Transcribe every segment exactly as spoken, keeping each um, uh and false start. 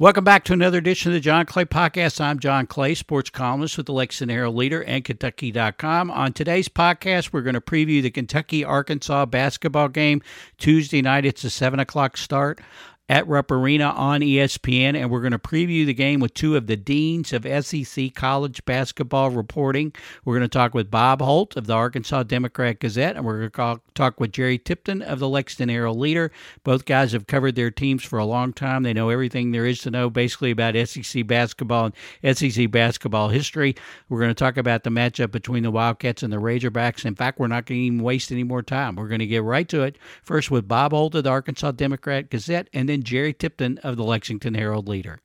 Welcome back to another edition of the John Clay Podcast. I'm John Clay, sports columnist with the Lexington Herald-Leader and Kentucky dot com. On today's podcast, we're going to preview the Kentucky-Arkansas basketball game Tuesday night. It's a seven o'clock start at Rupp Arena on E S P N, and we're going to preview the game with two of the deans of S E C college basketball reporting. We're going to talk with Bob Holt of the Arkansas Democrat-Gazette, and we're going to talk with Jerry Tipton of the Lexington Herald-Leader. Both guys have covered their teams for a long time. They know everything there is to know basically about S E C basketball and S E C basketball history. We're going to talk about the matchup between the Wildcats and the Razorbacks. In fact, we're not going to even waste any more time. We're going to get right to it, first with Bob Holt of the Arkansas Democrat-Gazette, and then Jerry Tipton of the Lexington Herald-Leader.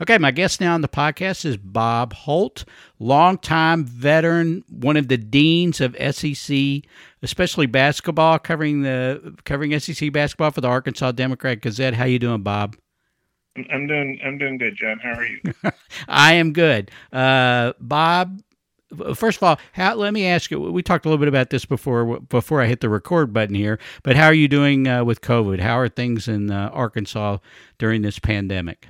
Okay, my guest now on the podcast is Bob Holt, longtime veteran, one of the deans of S E C, especially basketball, covering the covering S E C basketball for the Arkansas Democrat-Gazette. How you doing, Bob? I'm doing I'm doing good, John. How are you? I am good, uh, Bob. First of all, how, let me ask you. We talked a little bit about this before before I hit the record button here. But how are you doing uh, with COVID? How are things in uh, Arkansas during this pandemic?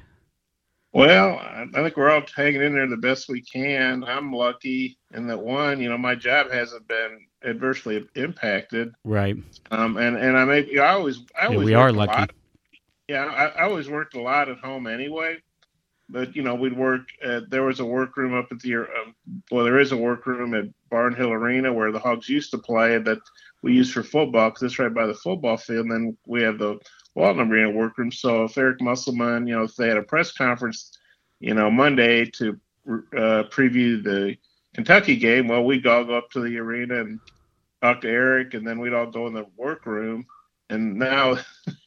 Well, I think we're all hanging in there the best we can. I'm lucky in that one. You know, my job hasn't been adversely impacted. Right. Um. And and I make I always I always yeah, we are lucky. Lot. Yeah, I, I always worked a lot at home anyway. But, you know, we'd work at, there was a workroom up at the, um, well, there is a workroom at Barnhill Arena where the Hogs used to play that we use for football because it's right by the football field. And then we have the Walton Arena workroom. So if Eric Musselman, you know, if they had a press conference, you know, Monday to uh, preview the Kentucky game, well, we'd all go up to the arena and talk to Eric, and then we'd all go in the workroom. And now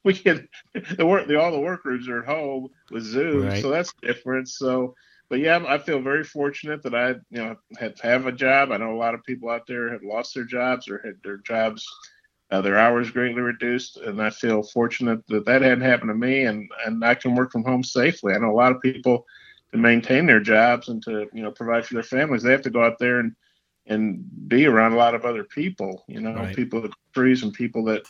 we get the work. The, all the workrooms are at home with Zoom, right. So that's different. So, but yeah, I feel very fortunate that I, you know, have, have a job. I know a lot of people out there have lost their jobs or had their jobs, uh, their hours greatly reduced, and I feel fortunate that that hadn't happened to me, and and I can work from home safely. I know a lot of people to maintain their jobs and to, you know, provide for their families, they have to go out there and and be around a lot of other people. You know, right. People that trees and people that,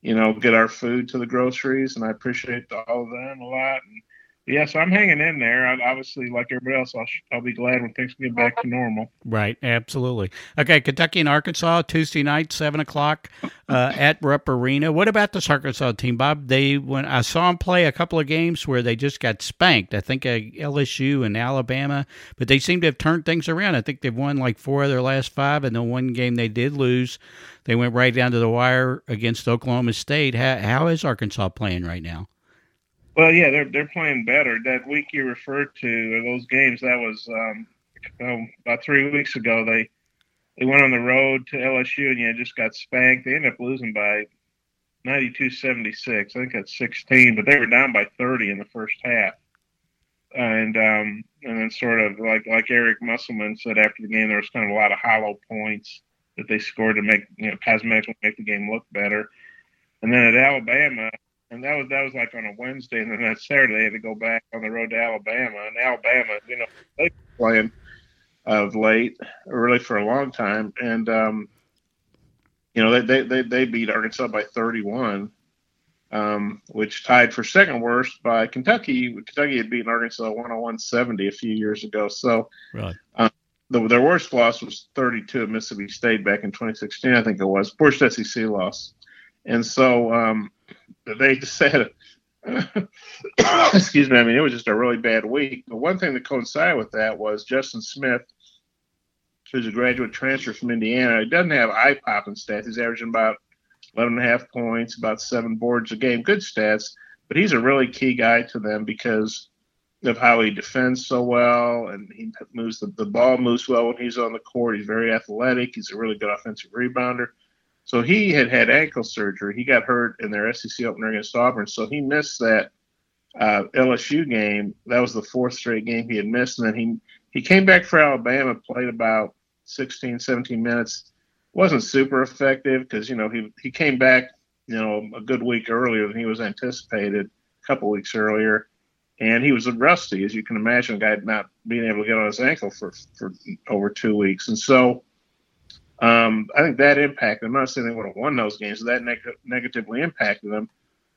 you know, get our food to the groceries, and I appreciate all of them a lot. And yeah, so I'm hanging in there. I, obviously, like everybody else, I'll, I'll be glad when things get back to normal. Right, absolutely. Okay, Kentucky and Arkansas, Tuesday night, seven o'clock uh, at Rupp Arena. What about this Arkansas team, Bob? They when I saw them play a couple of games where they just got spanked. I think uh, L S U and Alabama, but they seem to have turned things around. I think they've won like four of their last five, and the one game they did lose, they went right down to the wire against Oklahoma State. How, how is Arkansas playing right now? Well, yeah, they're they're playing better. That week you referred to, or those games, that was um, oh, about three weeks ago. They they went on the road to L S U and yeah, just got spanked. They ended up losing by ninety-two seventy-six. I think that's sixteen, but they were down by thirty in the first half. And um, and then sort of like like Eric Musselman said after the game, there was kind of a lot of hollow points that they scored to make, you know, cosmetics would make the game look better. And then at Alabama, and that was that was like on a Wednesday, and then that Saturday they had to go back on the road to Alabama. And Alabama, you know, they've been playing of late, really for a long time. And um, you know, they they they, they beat Arkansas by thirty-one. um, which tied for second worst by Kentucky. Kentucky had beaten Arkansas one oh one to seventy a few years ago. So really? um, the, their worst loss was thirty-two at Mississippi State back in twenty sixteen, I think it was. Worst S E C loss. And so um, they just said, excuse me, I mean, it was just a really bad week. But one thing that coincided with that was Justin Smith, who's a graduate transfer from Indiana. He doesn't have eye-popping stats. He's averaging about eleven and a half points, about seven boards a game. Good stats, but he's a really key guy to them because of how he defends so well, and he moves the, the ball moves well when he's on the court. He's very athletic. He's a really good offensive rebounder. So he had had ankle surgery. He got hurt in their S E C opener against Auburn, so he missed that uh, L S U game. That was the fourth straight game he had missed, and then he he came back for Alabama, played about sixteen, seventeen minutes. Wasn't super effective because, you know, he he came back, you know, a good week earlier than he was anticipated, a couple weeks earlier, and he was rusty, as you can imagine, a guy not being able to get on his ankle for, for over two weeks. And so um, I think that impacted them. I'm not saying they would have won those games, but that neg- negatively impacted them.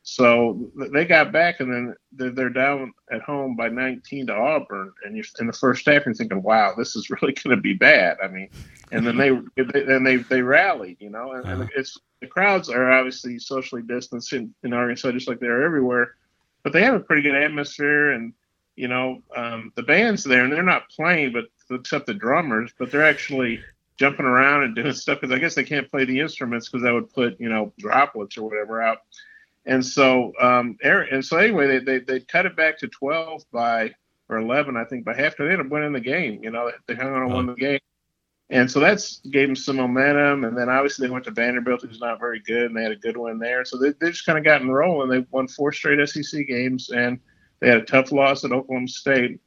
So they got back, and then they're, they're down at home by nineteen to Auburn. And you're, in the first half, you're thinking, "Wow, this is really going to be bad." I mean, and then they, they then they they rallied, you know. And, and it's the crowds are obviously socially distanced in, in Arkansas, just like they are everywhere. But they have a pretty good atmosphere, and you know, um, the band's there, and they're not playing, but except the drummers, but they're actually jumping around and doing stuff because I guess they can't play the instruments because that would put, you know, droplets or whatever out. And so, um, and so anyway, they, they they cut it back to twelve by or eleven, I think, by halftime. They ended up winning the game. You know, they hung on and won the game, and so that's gave them some momentum. And then obviously they went to Vanderbilt, who's not very good, and they had a good win there. So they they just kind of got in roll, and they won four straight S E C games. And they had a tough loss at Oklahoma State.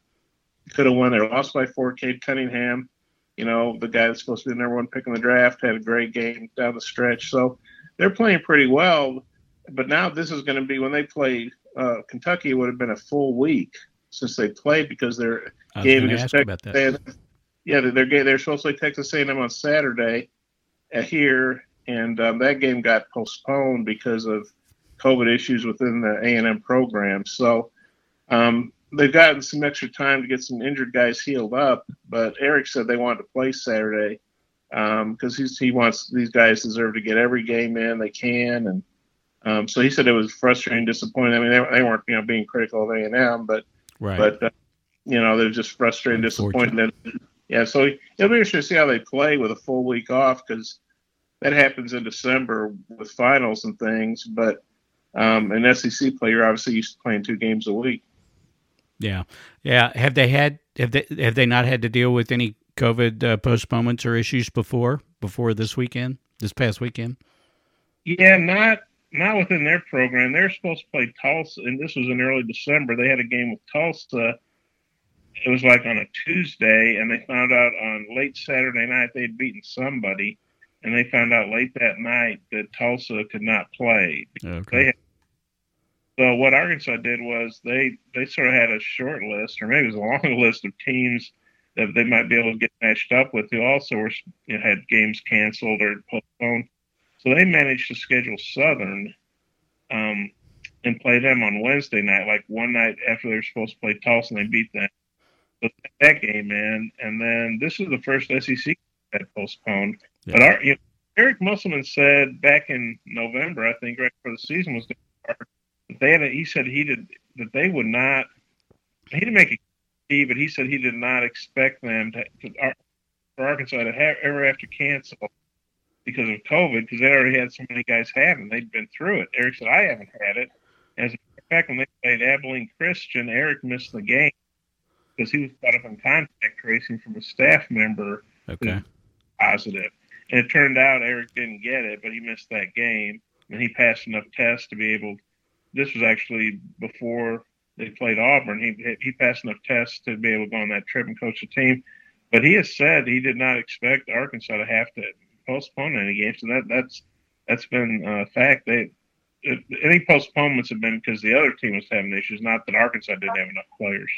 Could have won. They lost by four. Cade Cunningham, you know, the guy that's supposed to be the number one pick in the draft, had a great game down the stretch. So they're playing pretty well. But now this is going to be when they play uh, Kentucky. It would have been a full week since they played because their game against Texas A and M. Yeah, they're they're supposed to play Texas A and M on Saturday here, and um, that game got postponed because of COVID issues within the A and M program. So um, they've gotten some extra time to get some injured guys healed up. But Eric said they wanted to play Saturday because um, he wants these guys deserve to get every game in they can and. Um, so he said it was frustrating, disappointing. I mean, they, they weren't, you know, being critical of A and M, but, right. but uh, you know, they're just frustrated, disappointed. Yeah, so it'll be interesting to see how they play with a full week off because that happens in December with finals and things. But um, an S E C player obviously used to playing two games a week. Yeah, yeah. Have they had? Have they? Have they not had to deal with any COVID uh, postponements or issues before? Before this weekend, this past weekend? Yeah, not. Not within their program. They're supposed to play Tulsa, and this was in early December. They had a game with Tulsa. It was like on a Tuesday, and they found out on late Saturday night they had beaten somebody, and they found out late that night that Tulsa could not play. Okay. They had, so what Arkansas did was they, they sort of had a short list, or maybe it was a long list of teams that they might be able to get matched up with who also were, you know, had games canceled or postponed. So they managed to schedule Southern um, and play them on Wednesday night, like one night after they were supposed to play Tulsa, and they beat them. So that game in, and then this is the first S E C that postponed. Yeah. But our, you know, Eric Musselman said back in November, I think, right before the season was going to start, that they had a, he said he did that they would not. He didn't make a key, but he said he did not expect them to, to for Arkansas to have, ever have to cancel. Because of COVID, because they already had so many guys have them. They'd been through it. Eric said, I haven't had it. As a matter of fact, when they played Abilene Christian, Eric missed the game because he was caught up in contact tracing from a staff member okay. positive. And it turned out Eric didn't get it, but he missed that game. And he passed enough tests to be able – this was actually before they played Auburn. He, he passed enough tests to be able to go on that trip and coach the team. But he has said he did not expect Arkansas to have to – postpone any games, so that that's that's been a fact. They it, any postponements have been because the other team was having issues, not that Arkansas didn't have enough players.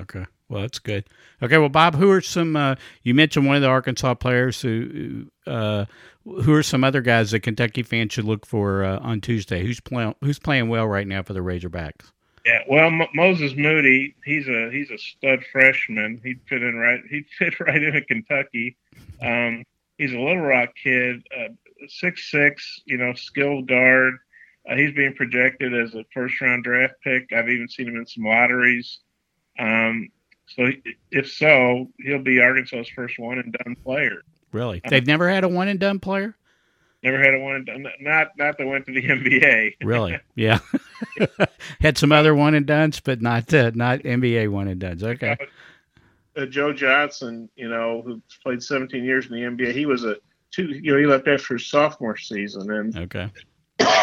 Okay. Well, that's good. Okay. Well, Bob, who are some, uh, you mentioned one of the Arkansas players who, uh, who are some other guys that Kentucky fans should look for uh, on Tuesday? Who's playing, who's playing well right now for the Razorbacks? Yeah. Well, M- Moses Moody, he's a, he's a stud freshman. He'd fit in right. He'd fit right into Kentucky. Um, he's a Little Rock kid, uh, six six, you know, skilled guard. Uh, he's being projected as a first round draft pick. I've even seen him in some lotteries. Um, So if so, he'll be Arkansas's first one-and-done player. Really? They've um, never had a one-and-done player? Never had a one-and-done. Not not that went to the N B A. Really? Yeah. Had some other one-and-dones, but not uh, not N B A one-and-dones. Okay. Uh, uh, Joe Johnson, you know, who played seventeen years in the N B A, he was a two. You know, he left after his sophomore season, and okay.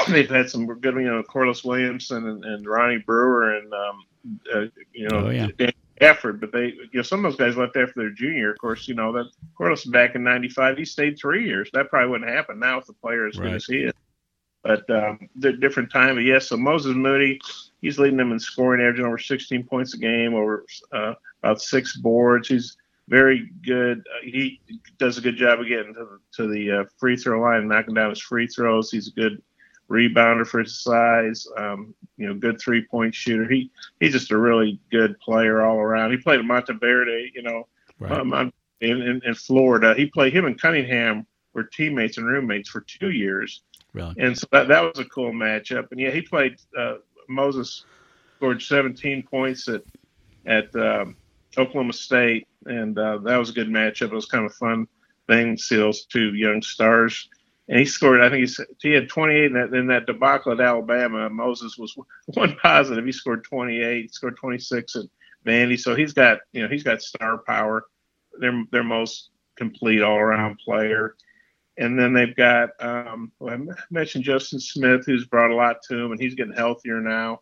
They've had some good, you know, Corliss Williamson and, and Ronnie Brewer, and um, uh, you know, oh, yeah. Dan effort, but they, you know, some of those guys left after their junior. Of course, you know, that Corliss back in ninety-five, he stayed three years. That probably wouldn't happen now if the player is right. Good as he is. But um, they're different time. But yes, yeah, so Moses Moody, he's leading them in scoring, averaging over sixteen points a game, over uh, about six boards. He's very good. Uh, he does a good job of getting to, to the uh, free throw line and knocking down his free throws. He's a good rebounder for his size, um, you know, good three-point shooter. He he's just a really good player all around. He played at Monteverde, you know, right. um, in, in, in Florida. He played him and Cunningham were teammates and roommates for two years, really? And so that, that was a cool matchup. And yeah, he played. Uh, Moses scored seventeen points at at um, Oklahoma State, and uh, that was a good matchup. It was kind of a fun thing. Seals two young stars. And he scored, I think he's, he had twenty-eight in that, in that debacle at Alabama. Moses was one positive. He scored twenty-eight, he scored twenty-six at Vandy. So he's got, you know, he's got star power. They're their most complete all-around player. And then they've got, um, well, I mentioned Justin Smith, who's brought a lot to him, and he's getting healthier now.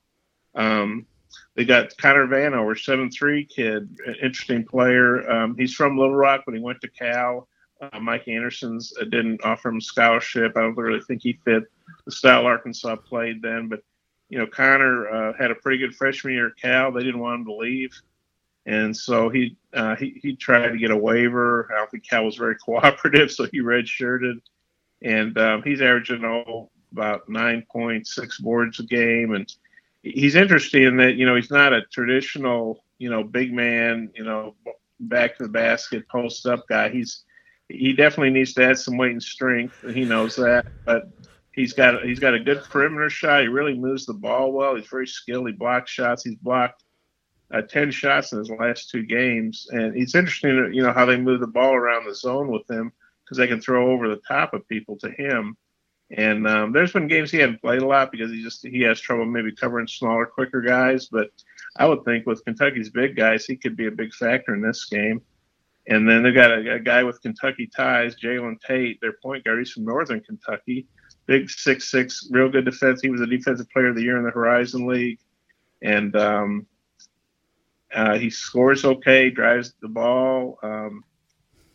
Um, they got Connor Vanover, seven three kid, interesting player. Um, he's from Little Rock, but he went to Cal. Uh, Mike Anderson's uh, didn't offer him scholarship. I don't really think he fit the style Arkansas played then. But, you know, Connor uh, had a pretty good freshman year at Cal. They didn't want him to leave. And so he uh, he, he tried to get a waiver. I don't think Cal was very cooperative, so he redshirted. And um, he's averaging oh, about nine point six boards a game. And he's interesting in that, you know, he's not a traditional, you know, big man, you know, back to the basket, post-up guy. He's He definitely needs to add some weight and strength. He knows that, but he's got he's got a good perimeter shot. He really moves the ball well. He's very skilled. He blocks shots. He's blocked uh, ten shots in his last two games, and it's interesting, you know, how they move the ball around the zone with him because they can throw over the top of people to him. And um, there's been games he hasn't played a lot because he just he has trouble maybe covering smaller, quicker guys. But I would think with Kentucky's big guys, he could be a big factor in this game. And then they've got a, a guy with Kentucky ties, Jalen Tate, their point guard. He's from Northern Kentucky. Big six six, real good defense. He was a defensive player of the year in the Horizon League. And um, uh, he scores okay, drives the ball. Um,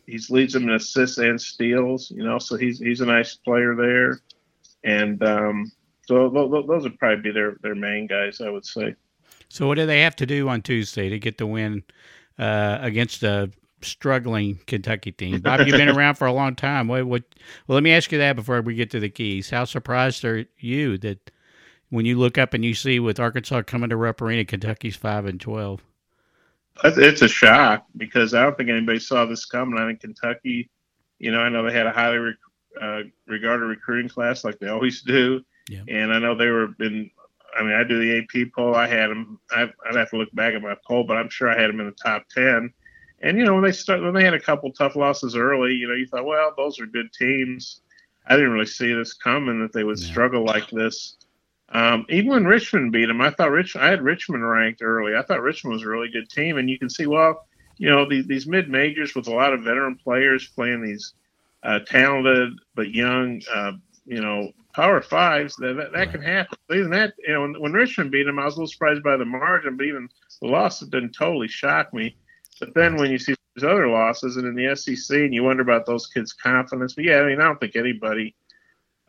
he leads them in assists and steals, you know, so he's he's a nice player there. And um, so those would probably be their, their main guys, I would say. So what do they have to do on Tuesday to get the win uh, against the – struggling Kentucky team? Bob, you've been around for a long time. What, what, well, let me ask you that before we get to the keys. How surprised are you that when you look up and you see with Arkansas coming to Rupp Arena, Kentucky's five and twelve? It's a shock because I don't think anybody saw this coming. I think Kentucky, you know, I know they had a highly rec- uh, regarded recruiting class like they always do, yeah. And I know they were in. I mean, I do the A P poll. I had them. I've, I'd have to look back at my poll, but I'm sure I had them in the top ten. And, you know, when they start, when they had a couple tough losses early, you know, you thought, well, those are good teams. I didn't really see this coming, that they would yeah. struggle like this. Um, even when Richmond beat them, I thought Rich, I had Richmond ranked early. I thought Richmond was a really good team. And you can see, well, you know, these, these mid-majors with a lot of veteran players playing these uh, talented but young, uh, you know, power fives, that that, that right. can happen. Even that, you know, when, when Richmond beat them, I was a little surprised by the margin, but even the loss didn't totally shock me. But then when you see these other losses and in the S E C and you wonder about those kids' confidence. But, yeah, I mean, I don't think anybody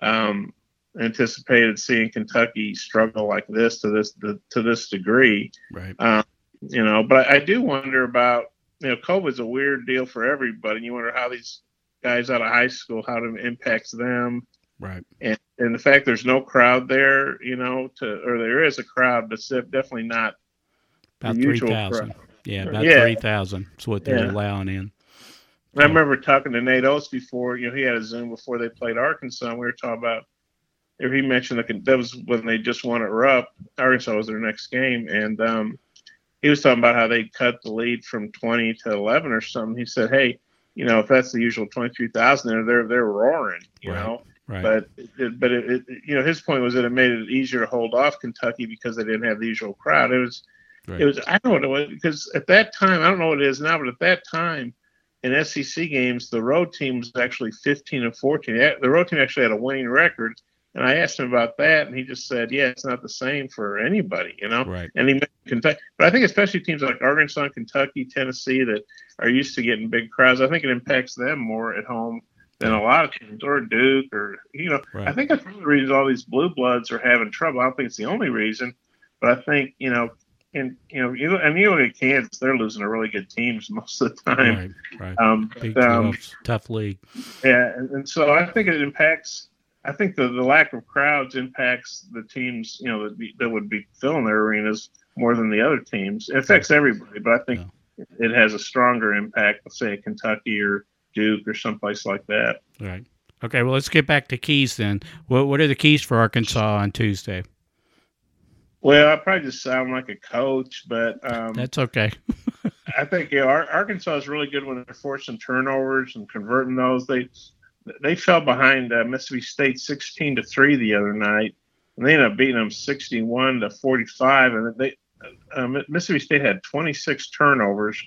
um, anticipated seeing Kentucky struggle like this to this to, to this degree. Right. Um, you know, but I, I do wonder about, you know, COVID's a weird deal for everybody. You wonder how these guys out of high school, how it impacts them. Right. And and the fact there's no crowd there, you know, to or there is a crowd, but definitely not about three thousand. Yeah, about yeah. three thousand is what they're yeah. allowing in. I remember talking to Nate Oates before, you know, he had a Zoom before they played Arkansas. And we were talking about, he mentioned that, that was when they just won at Rupp. Arkansas was their next game. And um, he was talking about how they cut the lead from twenty to eleven or something. He said, hey, you know, if that's the usual twenty-three thousand there, they're, they're roaring, you right. know. Right. But, it, but it, it, you know, his point was that it made it easier to hold off Kentucky because they didn't have the usual crowd. It was, right. it was I don't know, because at that time, I don't know what it is now, but at that time, in S E C games, the road team was actually fifteen and fourteen. The road team actually had a winning record, and I asked him about that, and he just said, "Yeah, it's not the same for anybody, you know." Right. And he mentioned Kentucky, but I think especially teams like Arkansas, Kentucky, Tennessee that are used to getting big crowds, I think it impacts them more at home than a lot of teams, or Duke, or you know. Right. I think that's one of the reasons all these blue bloods are having trouble. I don't think it's the only reason, but I think you know. And, you know, you, and you look at Kansas, they're losing to really good teams most of the time. Right, right. Um, but, um, tough league. Yeah, and, and so I think it impacts – I think the, the lack of crowds impacts the teams, you know, that, be, that would be filling their arenas more than the other teams. It affects everybody, but I think yeah. it has a stronger impact, let's say, Kentucky or Duke or someplace like that. Right. Okay, well, let's get back to keys then. What, what are the keys for Arkansas on Tuesday? Well, I probably just sound like a coach, but um, that's okay. I think you know, Ar- Arkansas is really good when they're forcing turnovers and converting those. They they fell behind uh, Mississippi State sixteen to three the other night, and they ended up beating them sixty-one to forty-five. And they uh, Mississippi State had twenty-six turnovers.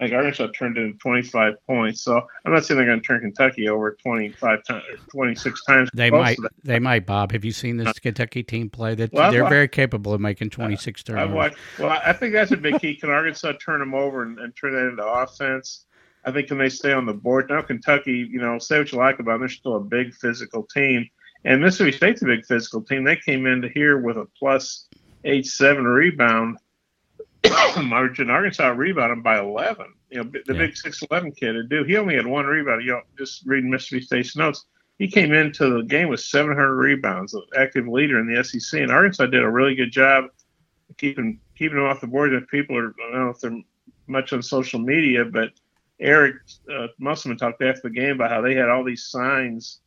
Like Arkansas turned in twenty-five points. So I'm not saying they're going to turn Kentucky over twenty-five times, twenty-six times. They might. They might. Bob, have you seen this Kentucky team play? That well, they're watched, very capable of making twenty-six uh, turnovers. Watched, well, I think that's a big key. Can Arkansas turn them over and, and turn that into offense? I think can they stay on the board? Now Kentucky, you know, say what you like about them, they're still a big physical team, and Mississippi State's a big physical team. They came into here with a plus eight seven rebound. Margin. Arkansas rebounded by eleven. You know, the yeah. big six eleven kid had do. He only had one rebound. You know, just reading Mississippi State's notes, he came into the game with seven hundred rebounds, the active leader in the S E C. And Arkansas did a really good job keeping keeping him off the board. If people are, I don't know if they're much on social media, but Eric uh, Musselman talked after the game about how they had all these signs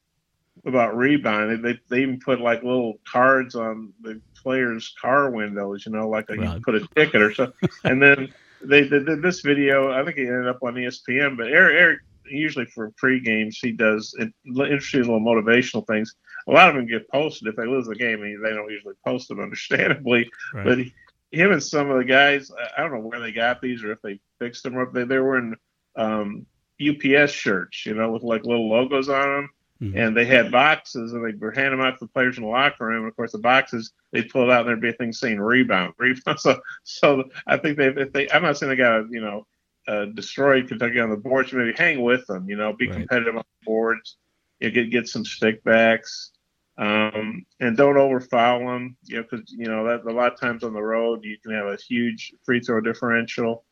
about rebounding. They, they they even put like little cards on the players' car windows, you know, like a, right. you put a ticket or something. And then they, they did this video. I think it ended up on E S P N. But Eric, Eric usually for pre-games, he does it, interesting little motivational things. A lot of them get posted if they lose the game. They don't usually post them, understandably. Right. But he, him and some of the guys, I don't know where they got these or if they fixed them up. They, they were in um, U P S shirts, you know, with like little logos on them. Mm-hmm. And they had boxes, and they were handing them out to the players in the locker room. And, of course, the boxes, they pulled out, and there'd be a thing saying rebound, rebound. So, so I think they, if they, I'm not saying they got to, you know, uh, destroy Kentucky on the boards, maybe hang with them, you know, be right. competitive on the boards, you know, get get some stick backs, um, and don't overfoul them, you know, because, you know, that, a lot of times on the road, you can have a huge free throw differential.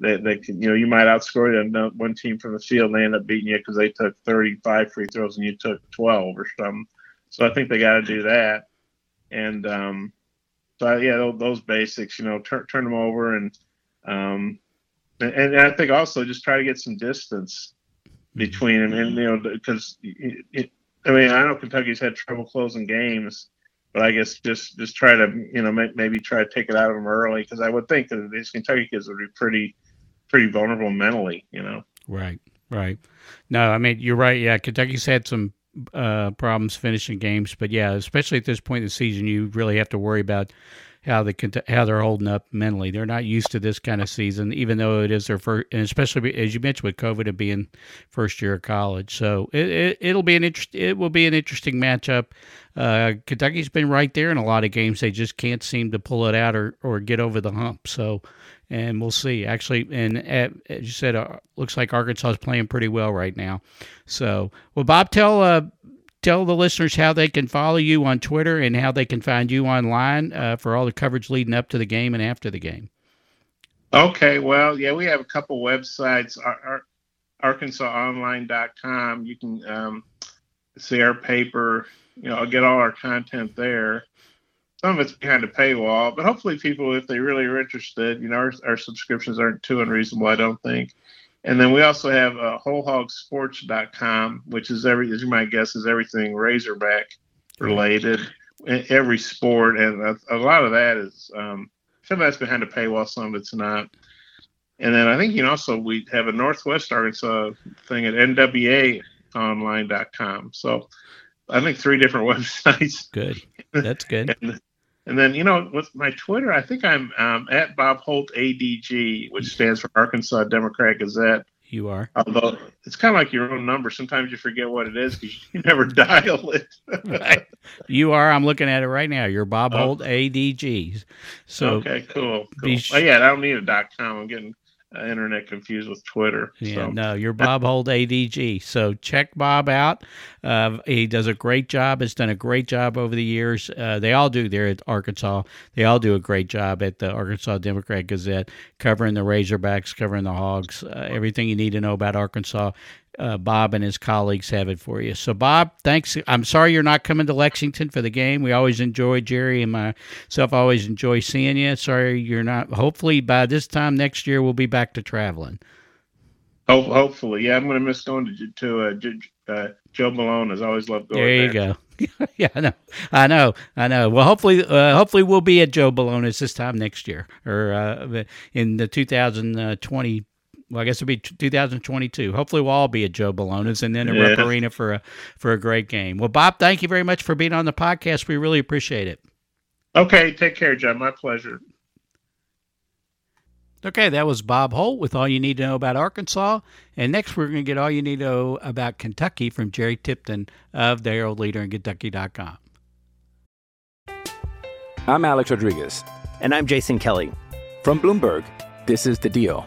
They, they can, you know, you might outscore them. One team from the field, and they end up beating you because they took thirty-five free throws and you took twelve or something. So I think they got to do that. And um, so yeah, those, those basics, you know, turn turn them over, and um, and, and I think also just try to get some distance between them, and you know, because I mean, I know Kentucky's had trouble closing games. But I guess just, just try to, you know, maybe try to take it out of them early, because I would think that these Kentucky kids would be pretty pretty vulnerable mentally, you know. Right, right. No, I mean, you're right. Yeah, Kentucky's had some uh, problems finishing games. But, yeah, especially at this point in the season, you really have to worry about how they how they're holding up mentally. They're not used to this kind of season, even though it is their first, and especially as you mentioned with COVID and being first year of college. So it, it it'll be an interest. It will be an interesting matchup. Uh, Kentucky's been right there in a lot of games. They just can't seem to pull it out or, or get over the hump. So, and we'll see. Actually, and at, as you said, uh, looks like Arkansas is playing pretty well right now. So, well, Bob, tell. Uh, Tell the listeners how they can follow you on Twitter and how they can find you online uh, for all the coverage leading up to the game and after the game. Okay, well, yeah, we have a couple websites. Our, our, Arkansas Online dot com. You can um, see our paper. You know, get all our content there. Some of it's behind a paywall, but hopefully people, if they really are interested, you know, our, our subscriptions aren't too unreasonable, I don't think. And then we also have uh, whole hog sports dot com, which is every, as you might guess, is everything Razorback related, every sport, and a, a lot of that is um, some of that's behind a paywall, some of it's not. And then I think you can also we have a Northwest Arkansas thing at N W A online dot com. So I think three different websites. Good, that's good. and, and then you know with my Twitter, I think I'm um, at Bob Holt A D G, which stands for Arkansas Democrat-Gazette. You are. Although it's kind of like your own number. Sometimes you forget what it is because you never dial it. Right. You are. I'm looking at it right now. You're Bob oh. Holt A D G. So okay, cool. cool. Sh- oh yeah, I don't need a dot com. I'm getting uh, internet confused with Twitter. Yeah, so. No, you're Bob Holt A D G. So check Bob out. Uh, he does a great job. Has done a great job over the years. Uh, they all do there at Arkansas. They all do a great job at the Arkansas Democrat Gazette, covering the Razorbacks, covering the Hogs, uh, everything you need to know about Arkansas. Uh, Bob and his colleagues have it for you. So, Bob, thanks. I'm sorry you're not coming to Lexington for the game. We always enjoy, Jerry and myself always enjoy seeing you. Sorry you're not. Hopefully by this time next year we'll be back to traveling. Oh, hopefully. Yeah, I'm going to miss going to, to uh, J- uh, Joe Bologna's. I always love going there. There you go. Yeah, I know. I know. I know. Well, hopefully uh, hopefully we'll be at Joe Bologna's this time next year or uh, in the two thousand twenty Well, I guess it'll be two thousand twenty-two Hopefully we'll all be at Joe Bologna's and then at yeah. Rupp Arena for a, for a great game. Well, Bob, thank you very much for being on the podcast. We really appreciate it. Okay. Take care, John. My pleasure. Okay. That was Bob Holt with All You Need to Know About Arkansas. And next we're going to get All You Need to Know About Kentucky from Jerry Tipton of The Herald-Leader and Kentucky dot com. I'm Alex Rodriguez. And I'm Jason Kelly. From Bloomberg, this is The Deal.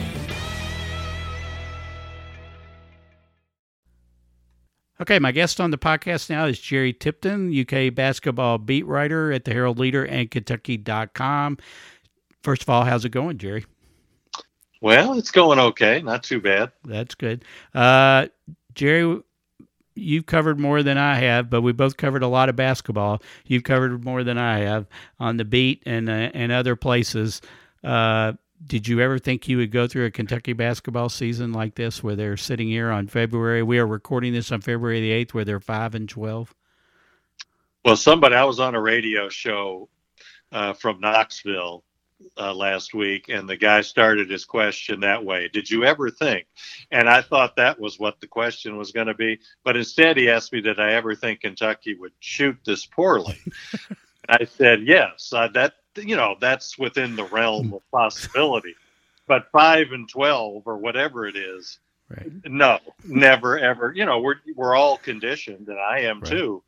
Okay, my guest on the podcast now is Jerry Tipton, U K basketball beat writer at the Herald-Leader and Kentucky dot com. First of all, how's it going, Jerry? Well, it's going okay. Not too bad. That's good. Uh, Jerry, you've covered more than I have, but we both covered a lot of basketball. You've covered more than I have on the beat and, uh, and other places. Uh, Did you ever think you would go through a Kentucky basketball season like this where they're sitting here on February? We are recording this on February the eighth where they're five and twelve Well, somebody, I was on a radio show uh, from Knoxville uh, last week, and the guy started his question that way. Did you ever think? And I thought that was what the question was going to be. But instead he asked me, did I ever think Kentucky would shoot this poorly? I said, yes, uh, that, you know, that's within the realm of possibility, but five and twelve or whatever it is, right. No, never, ever, you know, we're, we're all conditioned, and I am right. too,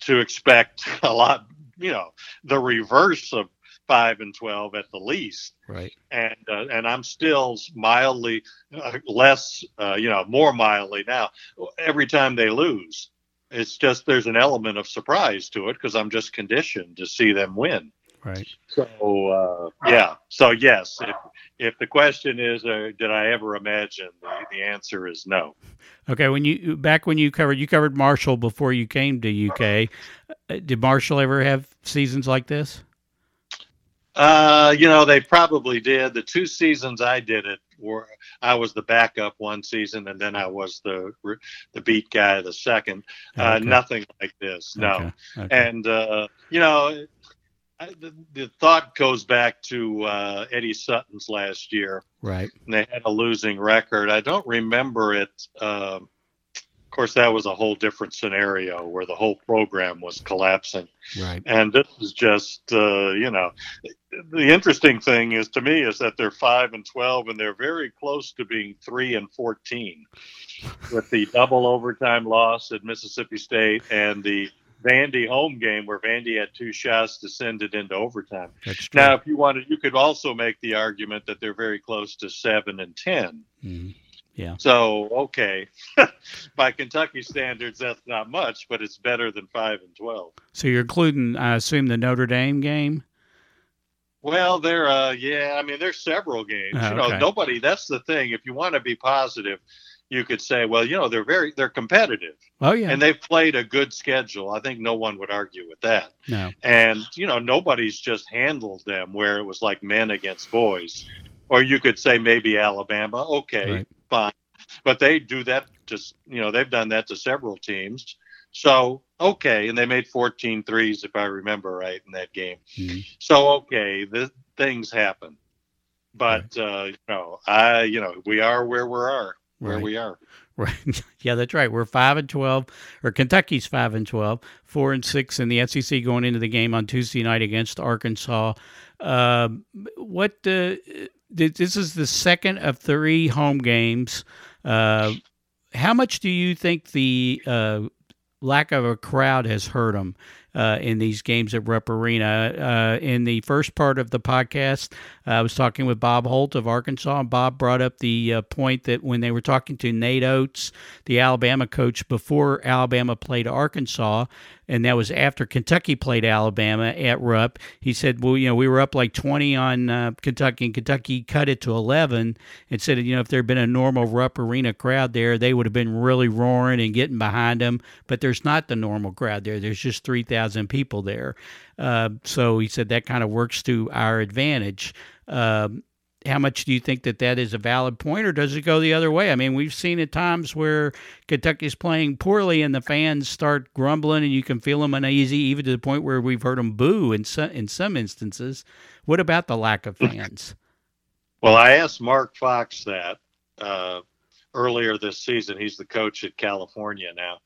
to expect a lot, you know, the reverse of five and twelve at the least. Right. And, uh, and I'm still mildly uh, less, uh, you know, more mildly now every time they lose. It's just there's an element of surprise to it because I'm just conditioned to see them win. Right. So, uh, yeah. So, yes, if, if the question is, uh, did I ever imagine, the, the answer is no. Okay. When you back when you covered you covered Marshall before you came to U K, did Marshall ever have seasons like this? Uh, you know, they probably did. The two seasons I did it where I was the backup one season, and then I was the the beat guy the second. Uh, okay. Nothing like this, no. Okay. Okay. And uh, you know, I, the, the thought goes back to uh, Eddie Sutton's last year, right? And they had a losing record. I don't remember it. Uh, Of course, that was a whole different scenario where the whole program was collapsing. Right. And this is just, uh, you know, the interesting thing is to me is that they're five and twelve and they're very close to being three and fourteen with the double overtime loss at Mississippi State and the Vandy home game where Vandy had two shots to send it into overtime. Now, if you wanted, you could also make the argument that they're very close to seven and ten. Mm-hmm. Yeah. So, okay, by Kentucky standards, that's not much, but it's better than five and twelve. So you're including, I assume, the Notre Dame game? Well, there, uh, yeah, I mean, there's several games. Oh, you know, okay. Nobody, that's the thing. If you want to be positive, you could say, well, you know, they're very, they're competitive. Oh, yeah. And they've played a good schedule. I think no one would argue with that. No. And, you know, nobody's just handled them where it was like men against boys. Or you could say maybe Alabama. Okay. Right. Fine. But they do that to, you know, they've done that to several teams. So, okay. And they made fourteen threes, if I remember right, in that game. Mm-hmm. So, okay, the things happen. But, right. uh, you know, I, you know, we are where we are, where right. we are. Right. Yeah, that's right. We're five and twelve, or Kentucky's five and twelve, four and six in the S E C going into the game on Tuesday night against Arkansas. Uh, what, uh, This is the second of three home games. Uh, how much do you think the uh, lack of a crowd has hurt them uh, in these games at Rupp Arena? Uh, in the first part of the podcast, uh, I was talking with Bob Holt of Arkansas, and Bob brought up the uh, point that when they were talking to Nate Oates, the Alabama coach, before Alabama played Arkansas, and that was after Kentucky played Alabama at Rupp. He said, well, you know, we were up like twenty on uh, Kentucky, and Kentucky cut it to eleven and said, you know, if there had been a normal Rupp Arena crowd there, they would have been really roaring and getting behind them. But there's not the normal crowd there. There's just three thousand people there. Uh, so he said that kind of works to our advantage. Um, How much do you think that that is a valid point, or does it go the other way? I mean, we've seen at times where Kentucky's playing poorly and the fans start grumbling and you can feel them uneasy, even to the point where we've heard them boo in some, in some instances. What about the lack of fans? Well, I asked Mark Fox that uh, earlier this season. He's the coach at California now.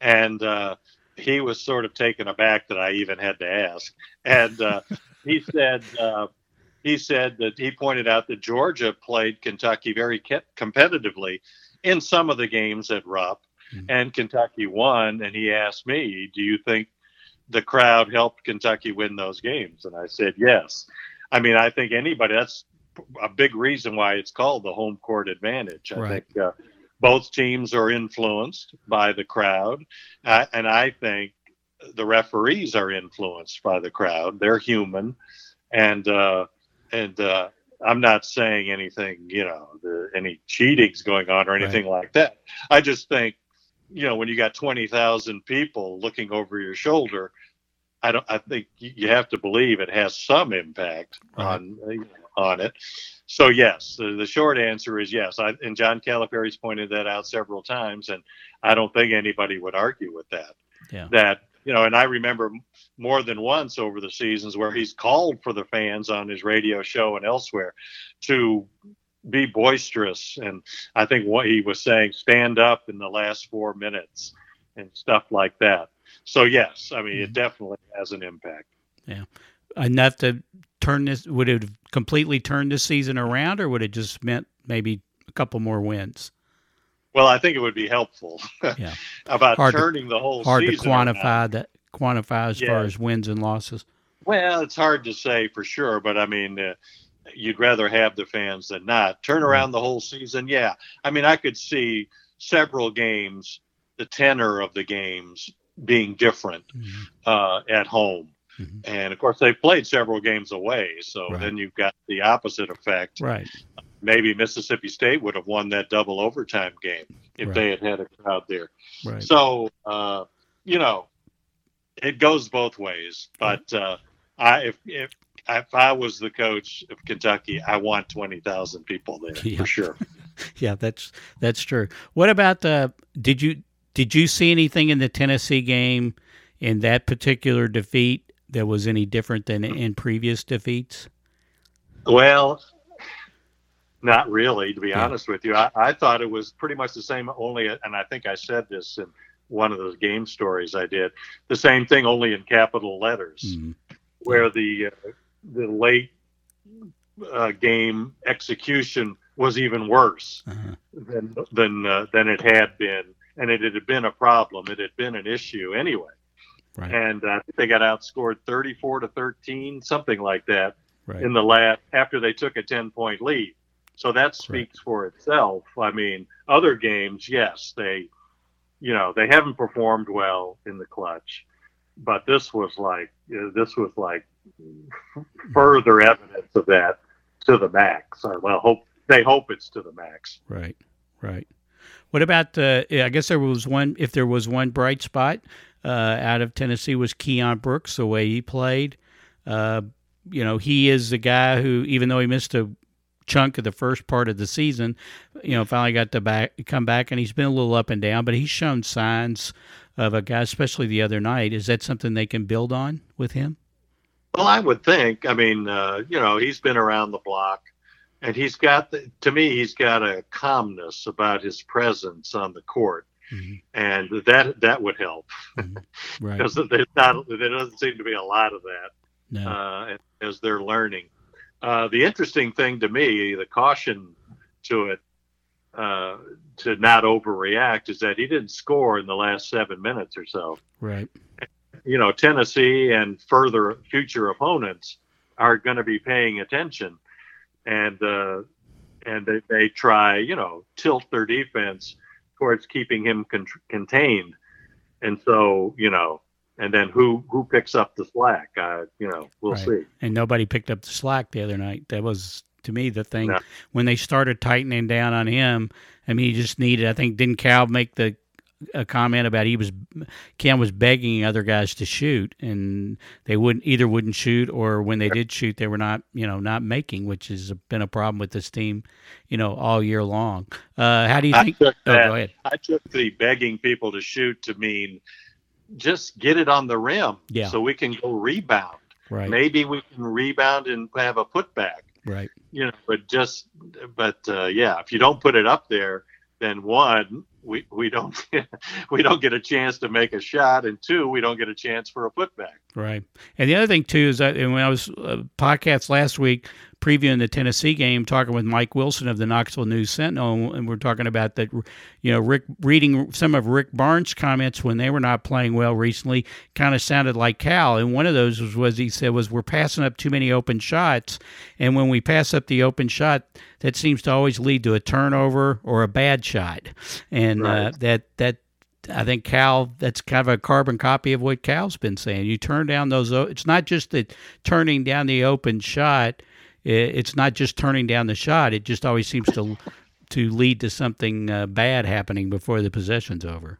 And uh, he was sort of taken aback that I even had to ask. And uh, he said... Uh, He said that he pointed out that Georgia played Kentucky very competitively in some of the games at Rupp, mm-hmm. and Kentucky won. And he asked me, do you think the crowd helped Kentucky win those games? And I said, yes. I mean, I think anybody, that's a big reason why it's called the home court advantage. I right. think uh, both teams are influenced by the crowd. Uh, and I think the referees are influenced by the crowd. They're human. And, uh, And uh, I'm not saying anything, you know, the, any cheating's going on or anything right. like that. I just think, you know, when you got twenty thousand people looking over your shoulder, I don't. I think you have to believe it has some impact right. on you know, on it. So yes, the, the short answer is yes. I, and John Calipari's pointed that out several times, and I don't think anybody would argue with that. Yeah. That. You know, and I remember more than once over the seasons where he's called for the fans on his radio show and elsewhere to be boisterous. And I think what he was saying, stand up in the last four minutes and stuff like that. So, yes, I mean, mm-hmm. it definitely has an impact. Yeah. Enough to turn this, would it have completely turned this season around, or would it just meant maybe a couple more wins? Well, I think it would be helpful yeah. about hard turning to, the whole hard season. Hard to quantify that, quantify as yeah. far as wins and losses. Well, it's hard to say for sure, but I mean, uh, you'd rather have the fans than not. Turn around mm-hmm. the whole season, yeah. I mean, I could see several games, the tenor of the games being different mm-hmm. uh, at home. Mm-hmm. And, of course, they've played several games away, so right. then you've got the opposite effect. Right. Maybe Mississippi State would have won that double overtime game if right. they had had a crowd there. Right. So, uh, you know, it goes both ways. But uh, I, if, if if I was the coach of Kentucky, I want twenty thousand people there yeah. for sure. yeah, that's that's true. What about uh, did you did you see anything in the Tennessee game in that particular defeat that was any different than in previous defeats? Well, not really, to be yeah. honest with you. I, I thought it was pretty much the same, only, and I think I said this in one of those game stories I did, the same thing only in capital letters, mm-hmm. where the uh, the late uh, game execution was even worse uh-huh. than than uh, than it had been, and it had been a problem. It had been an issue anyway, right. and I uh, think they got outscored thirty-four to thirteen, something like that, right. in the last after they took a ten-point lead. So that speaks right. for itself. I mean, other games, yes, they, you know, they haven't performed well in the clutch, but this was like this was like further evidence of that to the max. Well, hope they hope it's to the max. Right, right. What about the? Uh, I guess there was one. If there was one bright spot uh, out of Tennessee was Keon Brooks, the way he played. Uh, you know, he is the guy who, even though he missed a chunk of the first part of the season, you know, finally got to back, come back, and he's been a little up and down, but he's shown signs of a guy, especially the other night. Is that something they can build on with him? Well, I would think. I mean, uh, you know, he's been around the block, and he's got, the, to me, he's got a calmness about his presence on the court, mm-hmm. and that that would help. Mm-hmm. Right. Because there's not, there doesn't seem to be a lot of that no. uh, as they're learning. Uh, the interesting thing to me, the caution to it, uh, to not overreact, is that he didn't score in the last seven minutes or so. Right. You know, Tennessee and further future opponents are going to be paying attention, and uh, and they, they try, you know, tilt their defense towards keeping him con- contained. And so, you know. And then who, who picks up the slack? Uh, you know, we'll right. see. And nobody picked up the slack the other night. That was, to me, the thing. No. When they started tightening down on him, I mean, he just needed, I think, didn't Cal make the a comment about he was, Ken was begging other guys to shoot, and they wouldn't, either wouldn't shoot, or when they did shoot, they were not, you know, not making, which has been a problem with this team, you know, all year long. Uh, how do you think? I took that, oh, go ahead. I took the begging people to shoot to mean, just get it on the rim yeah. so we can go rebound. Right. Maybe we can rebound and have a putback. Right. You know, but just, but uh, yeah, if you don't put it up there, then one, we, we don't get, we don't get a chance to make a shot, and two, we don't get a chance for a putback. Right. And the other thing too is that, and when I was uh, podcast last week previewing the Tennessee game, talking with Mike Wilson of the Knoxville News Sentinel, and we're talking about that, you know, Rick reading some of Rick Barnes' comments when they were not playing well recently kind of sounded like Cal. And one of those was, was he said was we're passing up too many open shots, and when we pass up the open shot, that seems to always lead to a turnover or a bad shot. And right. uh, that that I think Cal, that's kind of a carbon copy of what Cal's been saying. You turn down those, it's not just that turning down the open shot. It's not just turning down the shot. It just always seems to to lead to something uh, bad happening before the possession's over.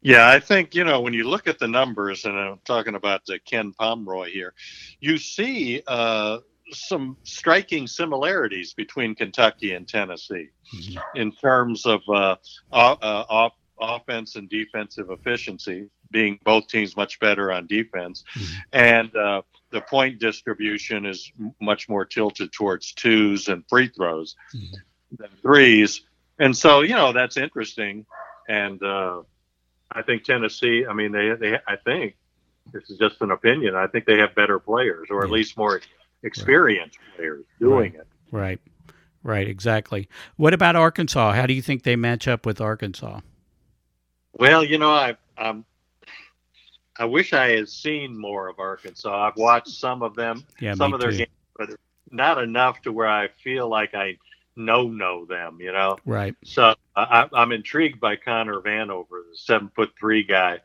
Yeah, I think, you know, when you look at the numbers, and I'm talking about uh, Ken Pomeroy here, you see uh, some striking similarities between Kentucky and Tennessee mm-hmm. in terms of uh, off, uh, off, offense and defensive efficiency, being both teams much better on defense. Mm-hmm. And uh, the point distribution is much more tilted towards twos and free throws mm-hmm. than threes. And so, you know, that's interesting. And uh, I think Tennessee, I mean, they, they, I think, this is just an opinion, I think they have better players, or yeah. at least more experienced right. players doing right. it. Right, right, exactly. What about Arkansas? How do you think they match up with Arkansas? Well, you know, I um, I wish I had seen more of Arkansas. I've watched some of them, yeah, some of their too. games, but not enough to where I feel like I know know them, you know? Right. So I, I'm intrigued by Connor Vanover, the seven-foot-three guy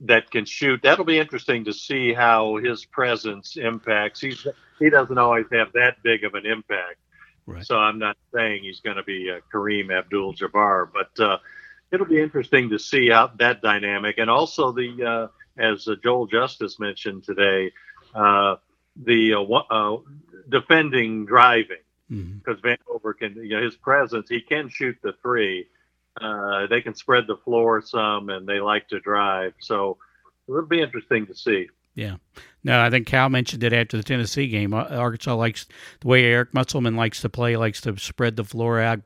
that can shoot. That'll be interesting to see how his presence impacts. He's, he doesn't always have that big of an impact. Right. So I'm not saying he's going to be uh, Kareem Abdul-Jabbar, but uh, it'll be interesting to see out that dynamic. And also the, uh, as uh, Joel Justice mentioned today, uh, the uh, uh, defending driving, because mm-hmm. Vanover can, you know, his presence, he can shoot the three. Uh, they can spread the floor some, and they like to drive. So it'll be interesting to see. Yeah. No, I think Cal mentioned it after the Tennessee game. Arkansas likes the way Eric Musselman likes to play, likes to spread the floor out,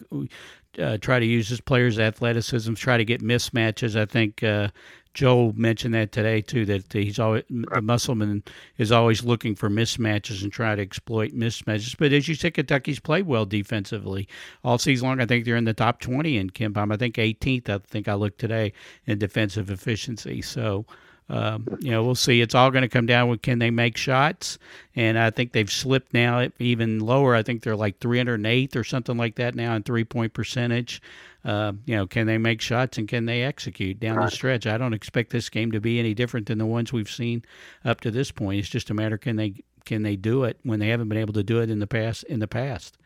uh, try to use his players' athleticism, try to get mismatches. I think uh, Joe mentioned that today, too, that he's always, right. Musselman is always looking for mismatches and try to exploit mismatches. But as you said, Kentucky's played well defensively all season long. I think they're in the top twenty in Kempom. I think eighteenth, I think I looked today, in defensive efficiency. So, Um, you know, we'll see. It's all going to come down with can they make shots, and I think they've slipped now even lower. I think they're like three hundred eighth or something like that now in three-point percentage. Uh, you know, can they make shots and can they execute down the stretch? I don't expect this game to be any different than the ones we've seen up to this point. It's just a matter can they can they do it when they haven't been able to do it in the past. In the past.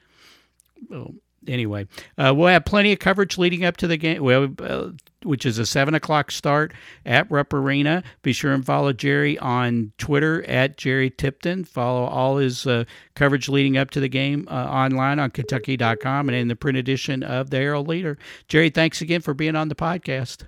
Well, anyway, uh, we'll have plenty of coverage leading up to the game, well, uh, which is a seven o'clock start at Rupp Arena. Be sure and follow Jerry on Twitter at Jerry Tipton. Follow all his uh, coverage leading up to the game uh, online on Kentucky dot com and in the print edition of the Herald-Leader. Jerry, thanks again for being on the podcast.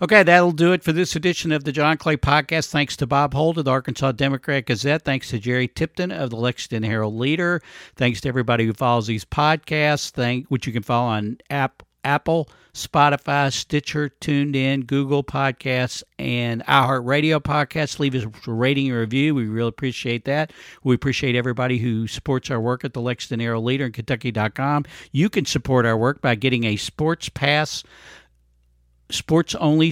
Okay, that'll do it for this edition of the John Clay Podcast. Thanks to Bob Holt of the Arkansas Democrat-Gazette. Thanks to Jerry Tipton of the Lexington Herald-Leader. Thanks to everybody who follows these podcasts, thank, which you can follow on app, Apple, Spotify, Stitcher, Tuned In, Google Podcasts, and iHeartRadio Podcasts. Leave us a rating and review. We really appreciate that. We appreciate everybody who supports our work at the Lexington Herald-Leader and Kentucky dot com. You can support our work by getting a Sports Pass sports-only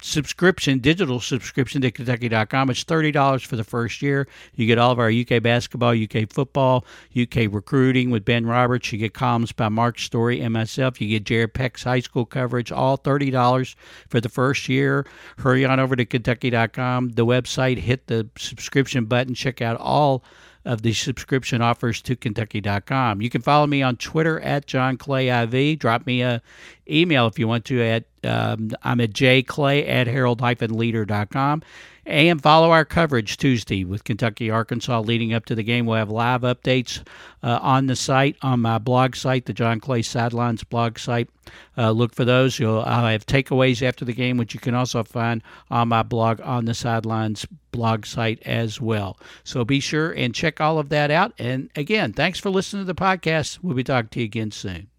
subscription, digital subscription to Kentucky dot com. It's thirty dollars for the first year. You get all of our U K basketball, U K football, U K recruiting with Ben Roberts. You get columns by Mark Story and myself. You get Jared Peck's high school coverage, all thirty dollars for the first year. Hurry on over to Kentucky dot com, the website. Hit the subscription button. Check out all of the subscription offers to Kentucky dot com. You can follow me on Twitter at John Clay I V. Drop me a email if you want to at um, I'm at jclay at herald dash leader dot com. And follow our coverage Tuesday with Kentucky, Arkansas leading up to the game. We'll have live updates uh, on the site, on my blog site, the John Clay Sidelines blog site. Uh, look for those. You'll, I'll have takeaways after the game, which you can also find on my blog, on the Sidelines blog site as well. So be sure and check all of that out. And again, thanks for listening to the podcast. We'll be talking to you again soon.